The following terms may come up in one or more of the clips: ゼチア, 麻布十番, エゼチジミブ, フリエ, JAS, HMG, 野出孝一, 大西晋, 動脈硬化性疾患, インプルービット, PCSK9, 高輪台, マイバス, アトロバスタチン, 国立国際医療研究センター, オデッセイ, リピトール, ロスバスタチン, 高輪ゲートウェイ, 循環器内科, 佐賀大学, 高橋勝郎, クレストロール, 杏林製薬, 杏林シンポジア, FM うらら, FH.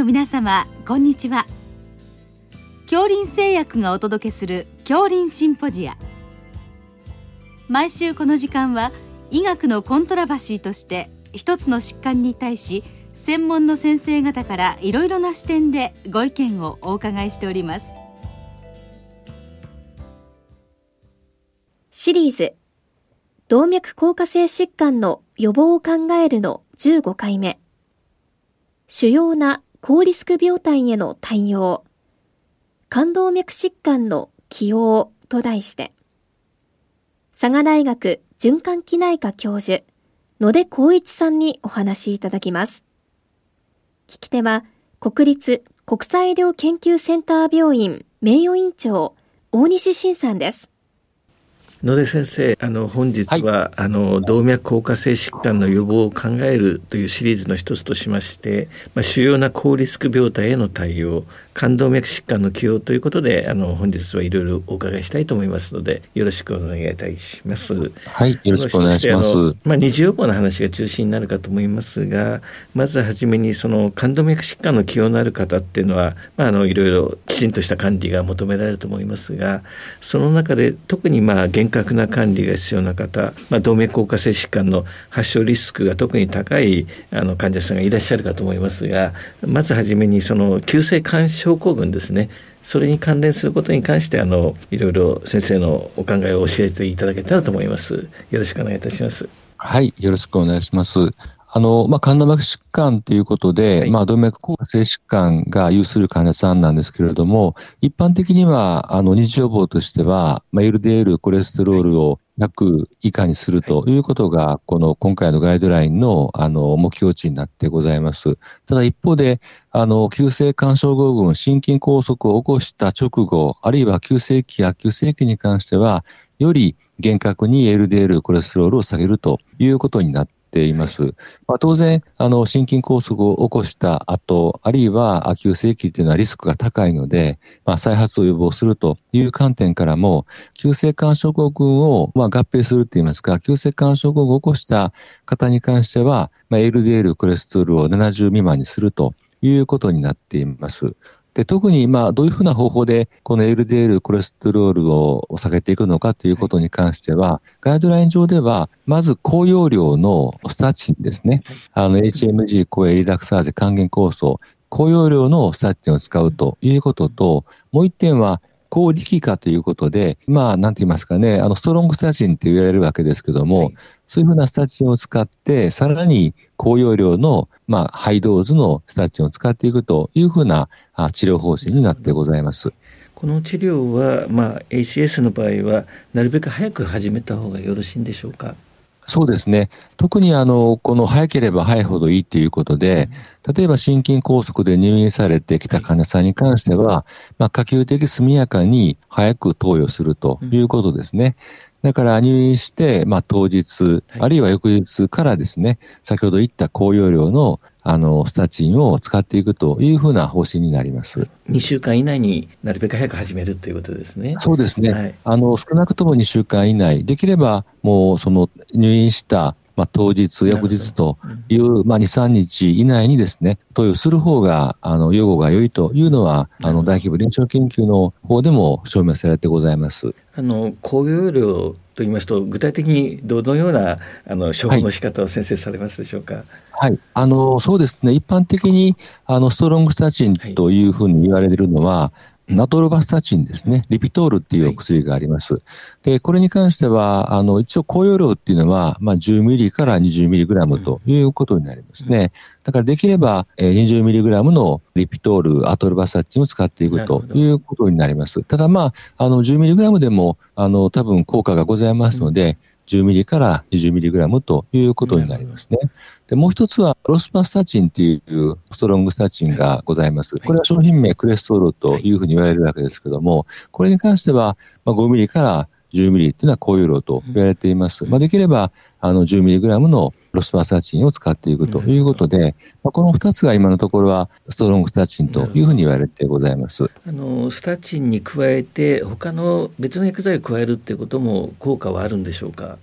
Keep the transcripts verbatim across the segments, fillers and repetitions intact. の皆様、こんにちは。杏林製薬がお届けする杏林シンポジア。毎週この時間は、医学のコントラバシーとして一つの疾患に対し専門の先生方からいろいろな視点でご意見をお伺いしております。シリーズ動脈硬化性疾患の予防を考えるのじゅうごかいめ、主要な高リスク病態への対応、冠動脈疾患の起用と題して、佐賀大学循環器内科教授、野出孝一さんにお話しいただきます。聞き手は、国立国際医療研究センター病院名誉院長、大西晋さんです。野出先生、あの本日は、はい、あの動脈硬化性疾患の予防を考えるというシリーズの一つとしまして、まあ、主要な高リスク病態への対応、冠動脈疾患の起用ということで、あの本日はいろいろお伺いしたいと思いますので、よろしくお願いいたします。はい、よろしくお願いします。まあ、二次予防の話が中心になるかと思いますが、まずはじめにその冠動脈疾患の起用のある方っていうのは、まあ、あのいろいろきちんとした管理が求められると思いますが、その中で特にまあ現厳格な管理が必要な方、まあ、動脈硬化性疾患の発症リスクが特に高いあの患者さんがいらっしゃるかと思いますが、まずはじめにその急性肝症候群ですね、それに関連することに関して、あのいろいろ先生のお考えを教えていただけたらと思います。よろしくお願いいたします。はい、よろしくお願いします。あの、まあ、冠動脈疾患ということで、はい、まあ、動脈硬化性疾患が有する患者さんなんですけれども、一般的には、あの、二次予防としては、まあ、エルディーエル コレステロールをひゃく以下にするということが、はい、この今回のガイドラインの、あの、目標値になってございます。ただ一方で、あの、急性肝症候群、心筋梗塞を起こした直後、あるいは急性期や急性期に関しては、より厳格に エルディーエル コレステロールを下げるということになってています。まあ、当然あの心筋梗塞を起こした後、あるいは急性期というのはリスクが高いので、まあ、再発を予防するという観点からも、急性肝症候群をまあ合併するといいますか、急性肝症候群を起こした方に関しては、まあ、エルディーエル コレステロールをななじゅう未満にするということになっています。で、特にまあどういうふうな方法でこの エルディーエル コレステロールを下げていくのかということに関しては、ガイドライン上ではまず高容量のスタチンですね、あの エイチエムジー 抗 エー リダクサーゼ還元酵素、高容量のスタチンを使うということと、もう一点は高力化ということで、まあ、なんて言いますかね、あの、ストロングスタチンって言われるわけですけども、はい、そういうふうなスタチンを使って、さらに高容量の、まあ、ハイドーズのスタチンを使っていくというふうな治療方針になってございます。この治療は、まあ、エイチエス の場合は、なるべく早く始めた方がよろしいんでしょうか。そうですね。特にあのこの早ければ早いほどいいということで、例えば心筋梗塞で入院されてきた患者さんに関しては、まあ、可及的速やかに早く投与するということですね。だから入院して、まあ、当日、あるいは翌日からですね、先ほど言った高容量のあのスタチンを使っていくというふうな方針になります。にしゅうかん以内になるべく早く始めるということですね。そうですね、はい、あの少なくともにしゅうかん以内、できればもうその入院した、まあ、当日翌日という、まあ、にさんにち以内にですね、投与する方があの予後が良いというのは、あの大規模臨床研究の方でも証明されてございます。あの高容量と言いますと、具体的にどのようなあの処方の仕方を先生されますでしょうか。はいはい、あのそうですね、一般的にあのストロングスタチンというふうに言われているのは、はい、ナトロバスタチンですね、リピトールっていうお薬があります。はい、でこれに関してはあの一応高容量っていうのは、まあ、じゅうミリからにじゅうミリグラムということになりますね。うんうん、だからできればにじゅうミリグラムのリピトール、アトロバスタチンを使っていくということになります。ただ、まあ、あの じゅうミリグラム でもあの多分効果がございますので、うん、じゅうミリからにじゅうミリグラムということになりますね。でもう一つはロスバスタチンというストロングスタチンがございます。これは商品名クレストロールというふうに言われるわけですけども、これに関してはごミリからじゅうミリというのは高容量と言われています。まあ、できればあの じゅうミリグラム のロスバスタチンを使っていくということで、まあ、このふたつが今のところはストロングスタチンというふうに言われてございます。あのスタチンに加えて他の別の薬剤を加えるということも効果はあるんでしょうか。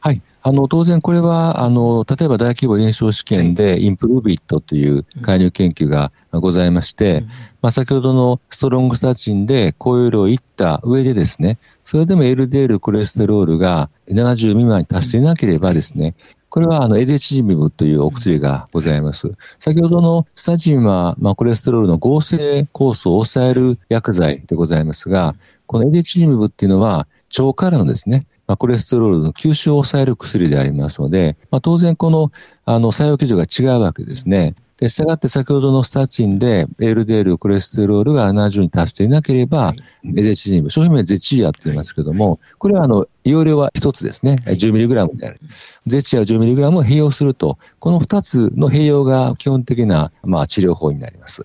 はい、あの当然これはあの例えば大規模臨床試験でインプルービットという介入研究がございまして、うんまあ、先ほどのストロングスタチンで高用量をいった上でですね、それでも エルディーエル コレステロールがななじゅう未満に達していなければですね、これはあのエゼチジミブというお薬がございます。先ほどのスタチンは、まあ、コレステロールの合成酵素を抑える薬剤でございますが、このエゼチジミブっていうのは腸からのですね、まあ、コレステロールの吸収を抑える薬でありますので、まあ、当然この、あの作用基準が違うわけですね。で、したがって先ほどのスタチンで エルディーエル コレステロールがななじゅうに達していなければ、エゼチジミブ、商品名はゼチアと言いますけれども、これはあの容量はひとつですね、じゅうミリグラム である。ゼチア じゅうミリグラム を併用すると、このふたつの併用が基本的な、まあ、治療法になります。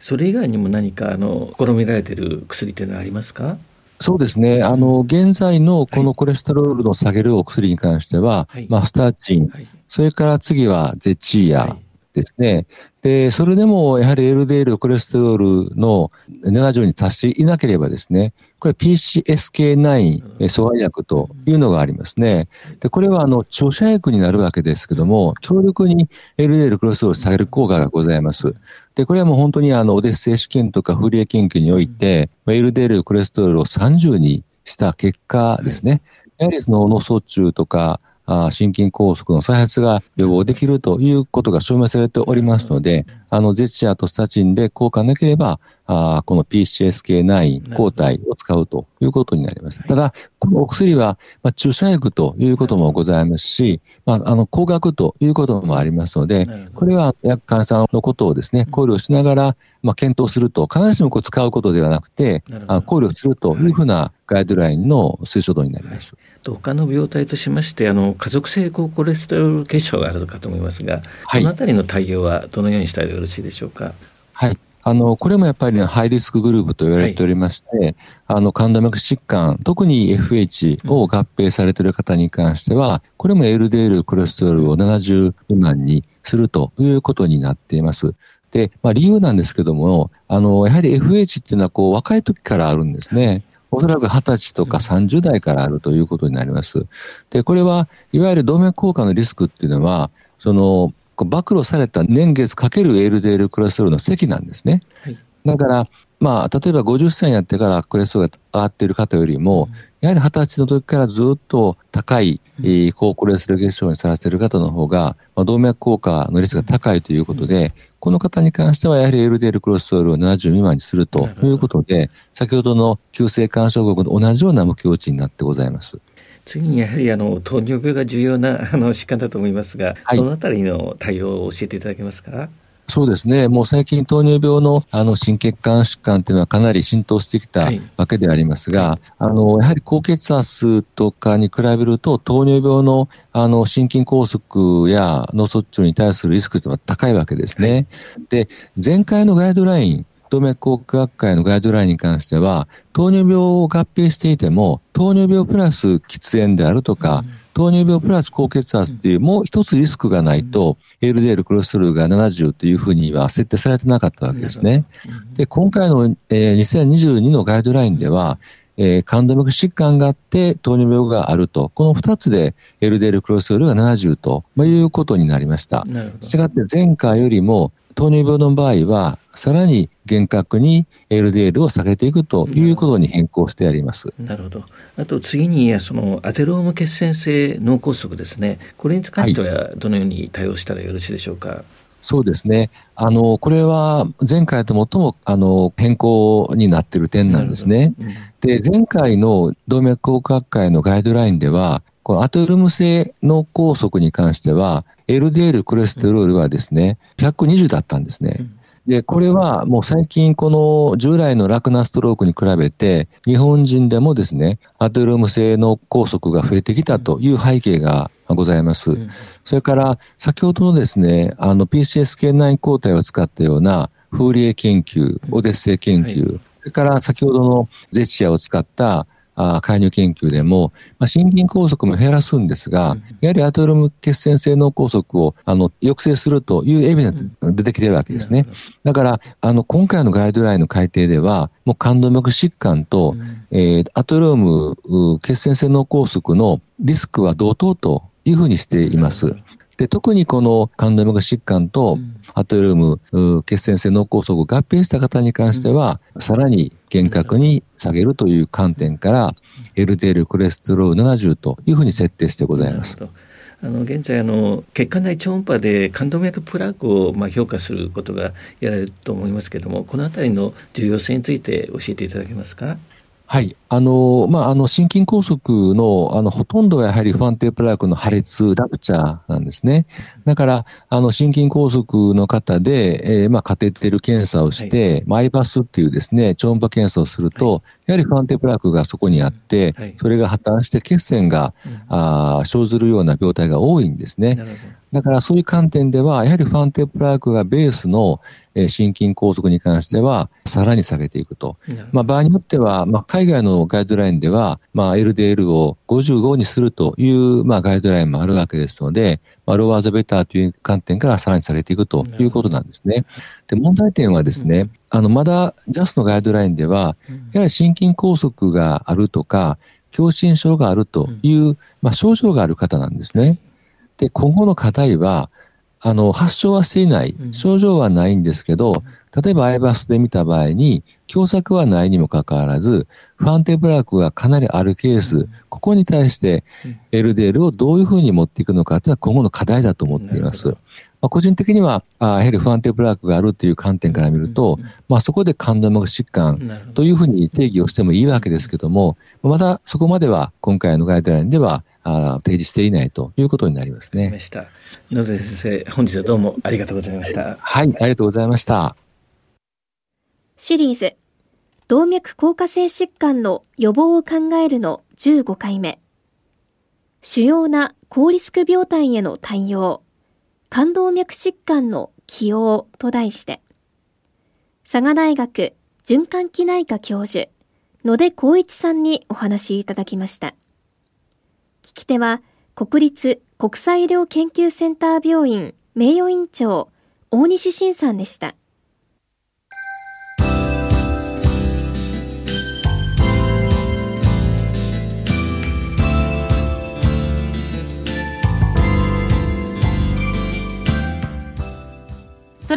それ以外にも何かあの試みられている薬というのはありますか？そうですね、あの現在のこのコレステロールの下げるお薬に関しては、はいまあ、スタチン、はい、それから次はゼチアですね、はい、でそれでもやはり エルディーエル コレステロールのななじゅうに達していなければですね、これ ピーシーエスケーナイン 阻害薬というのがありますね。でこれはあの注射薬になるわけですけども、強力に エルディーエル コレステロールを下げる効果がございます。でこれはもう本当にあのオデッセイ試験とかフリエ研究において、うん、エルディーエル コレステロールをさんじゅうにした結果ですね、はい、やはりその脳卒中とかあ心筋梗塞の再発が予防できるということが証明されておりますので、あのゼチアとスタチンで効果なければ、あこの ピーシーエスケーナイン 抗体を使うということになります。ただこのお薬は、まあ、注射薬ということもございますし、まあ、あの抗がくということもありますので、これは薬患者さんのことをですね考慮しながら、まあ、検討すると、必ずしもこう使うことではなくてあ考慮するというふうなガイドラインの推奨度になります、はい、と他の病態としまして、あの家族性高コレステロール血症があるかと思いますが、はい、このあたりの対応はどのようにしたらよろしいでしょうか？はい、あのこれもやっぱり、ね、ハイリスクグループと言われておりまして、はい、あの冠動脈疾患、特に エフエイチ を合併されている方に関しては、これも エルディーエル コレステロールをななじゅう未満にするということになっています。で、まあ、理由なんですけども、あのやはり エフエイチ っていうのはこう若い時からあるんですね。おそらくはたちとかさんじゅうだいからあるということになります。で、これはいわゆる動脈硬化のリスクっていうのは、その暴露された年月かける エルディーエル コレステロールの積なんですね。はい、だから、まあ、例えばごじゅっさいになってからコレステロールが上がっている方よりも、うん、やはりはたちの時からずっと高い、うんえー、高コレステロール血症にさらしている方の方が、まあ、動脈硬化のリスクが高いということで、うんうん、この方に関してはやはり エルディーエル コレステロールをななじゅう未満にするということで、先ほどの急性肝症候群と同じような無境地になってございます。次にやはりあの糖尿病が重要なあの疾患だと思いますが、はい、そのあたりの対応を教えていただけますか？そうですね、もう最近糖尿病の、 あの心血管疾患というのはかなり浸透してきたわけでありますが、はい、あのやはり高血圧とかに比べると糖尿病の、 あの心筋梗塞や脳卒中に対するリスクというのは高いわけですね、はい、で前回のガイドライン、動脈硬化学会のガイドラインに関しては、糖尿病を合併していても糖尿病プラス喫煙であるとか、うん、糖尿病プラス高血圧というもう一つリスクがないと、うん、エルディーエル コレステロールがななじゅうというふうには設定されてなかったわけですね、うん、で今回の、えー、にせんにじゅうにのガイドラインでは、えー、冠動脈疾患があって糖尿病があると、このふたつで エルディーエル コレステロールがななじゅうと、まあ、いうことになりました。したがって前回よりも糖尿病の場合はさらに厳格に エルディーエル を下げていくということに変更してあります。なるほど。あと次にそのアテローム血栓性脳梗塞ですね、これに関してはどのように対応したらよろしいでしょうか？はい、そうですね、あのこれは前回と最もあの変更になっている点なんですね、うん、で前回の動脈硬化学会のガイドラインでは、このアテローム性脳梗塞に関しては エルディーエル コレステロールはですね、ひゃくにじゅうだったんですね、うんでこれはもう最近、この従来の楽なストロークに比べて日本人でもですねアテローム性脳梗塞が増えてきたという背景がございます、うん、それから先ほどのですねあの ピーシーエスケーナイン 抗体を使ったようなフーリエ研究、オデッセイ研究、うんはい、それから先ほどのゼチアを使った介入研究でも、まあ、心筋梗塞も減らすんですが、やはりアテローム血栓性脳梗塞をあの抑制するというエビデンスが出てきているわけですね。だからあの今回のガイドラインの改定では、もう冠動脈疾患と、えー、アテローム血栓性脳梗塞のリスクは同等というふうにしています。で、特にこの肝動脈疾患とアテローム、うん、血栓性脳梗塞を合併した方に関しては、うん、さらに厳格に下げるという観点から、うん、エルディーエル コレステロールななじゅうというふうに設定してございます。あの現在あの血管内超音波で冠動脈プラークをまあ評価することがやられると思いますけれども、このあたりの重要性について教えていただけますか。はい、あのまあ、あの心筋梗塞 の, あのほとんどはやはり不安定プラークの破裂、ラプチャーなんですね。だからあの心筋梗塞の方で、えーまあ、カテーテル検査をして、はい、マイバスっていうですね超音波検査をすると、はい、やはり不安定プラークがそこにあって、はい、それが破綻して血栓が、うん、あ生ずるような病態が多いんですね。なるほど。だからそういう観点ではやはり不安定プラークがベースの心筋梗塞に関してはさらに下げていくと、まあ、場合によっては、まあ、海外のガイドラインでは、まあ、エルディーエル をごじゅうごにするという、まあ、ガイドラインもあるわけですので、まあ、ローアーザベターという観点からさらに下げていくということなんですね。で、問題点はですね、うん、あのまだ ジャス のガイドラインではやはり心筋梗塞があるとか狭心症があるという、うん、まあ、症状がある方なんですね。で、今後の課題はあの発症はしていない、症状はないんですけど、うん、例えばアイバスで見た場合に狭窄はないにもかかわらず不安定プラークがかなりあるケース、うん、ここに対して エルディーエル をどういうふうに持っていくのかというのは今後の課題だと思っています。まあ、個人的にはあやはり不安定プラークがあるという観点から見ると、うん、まあ、そこで冠動脈疾患というふうに定義をしてもいいわけですけども、またそこまでは今回のガイドラインではあ提示していないということになりますね。野添先生、本日はどうもありがとうございました。はい、ありがとうございました。シリーズ動脈硬化性疾患の予防を考えるのじゅうごかいめ、主要な高リスク病態への対応、冠動脈疾患の起用と題して、佐賀大学循環器内科教授野出孝一さんにお話いただきました。聞き手は国立国際医療研究センター病院名誉院長大西晋さんでした。そ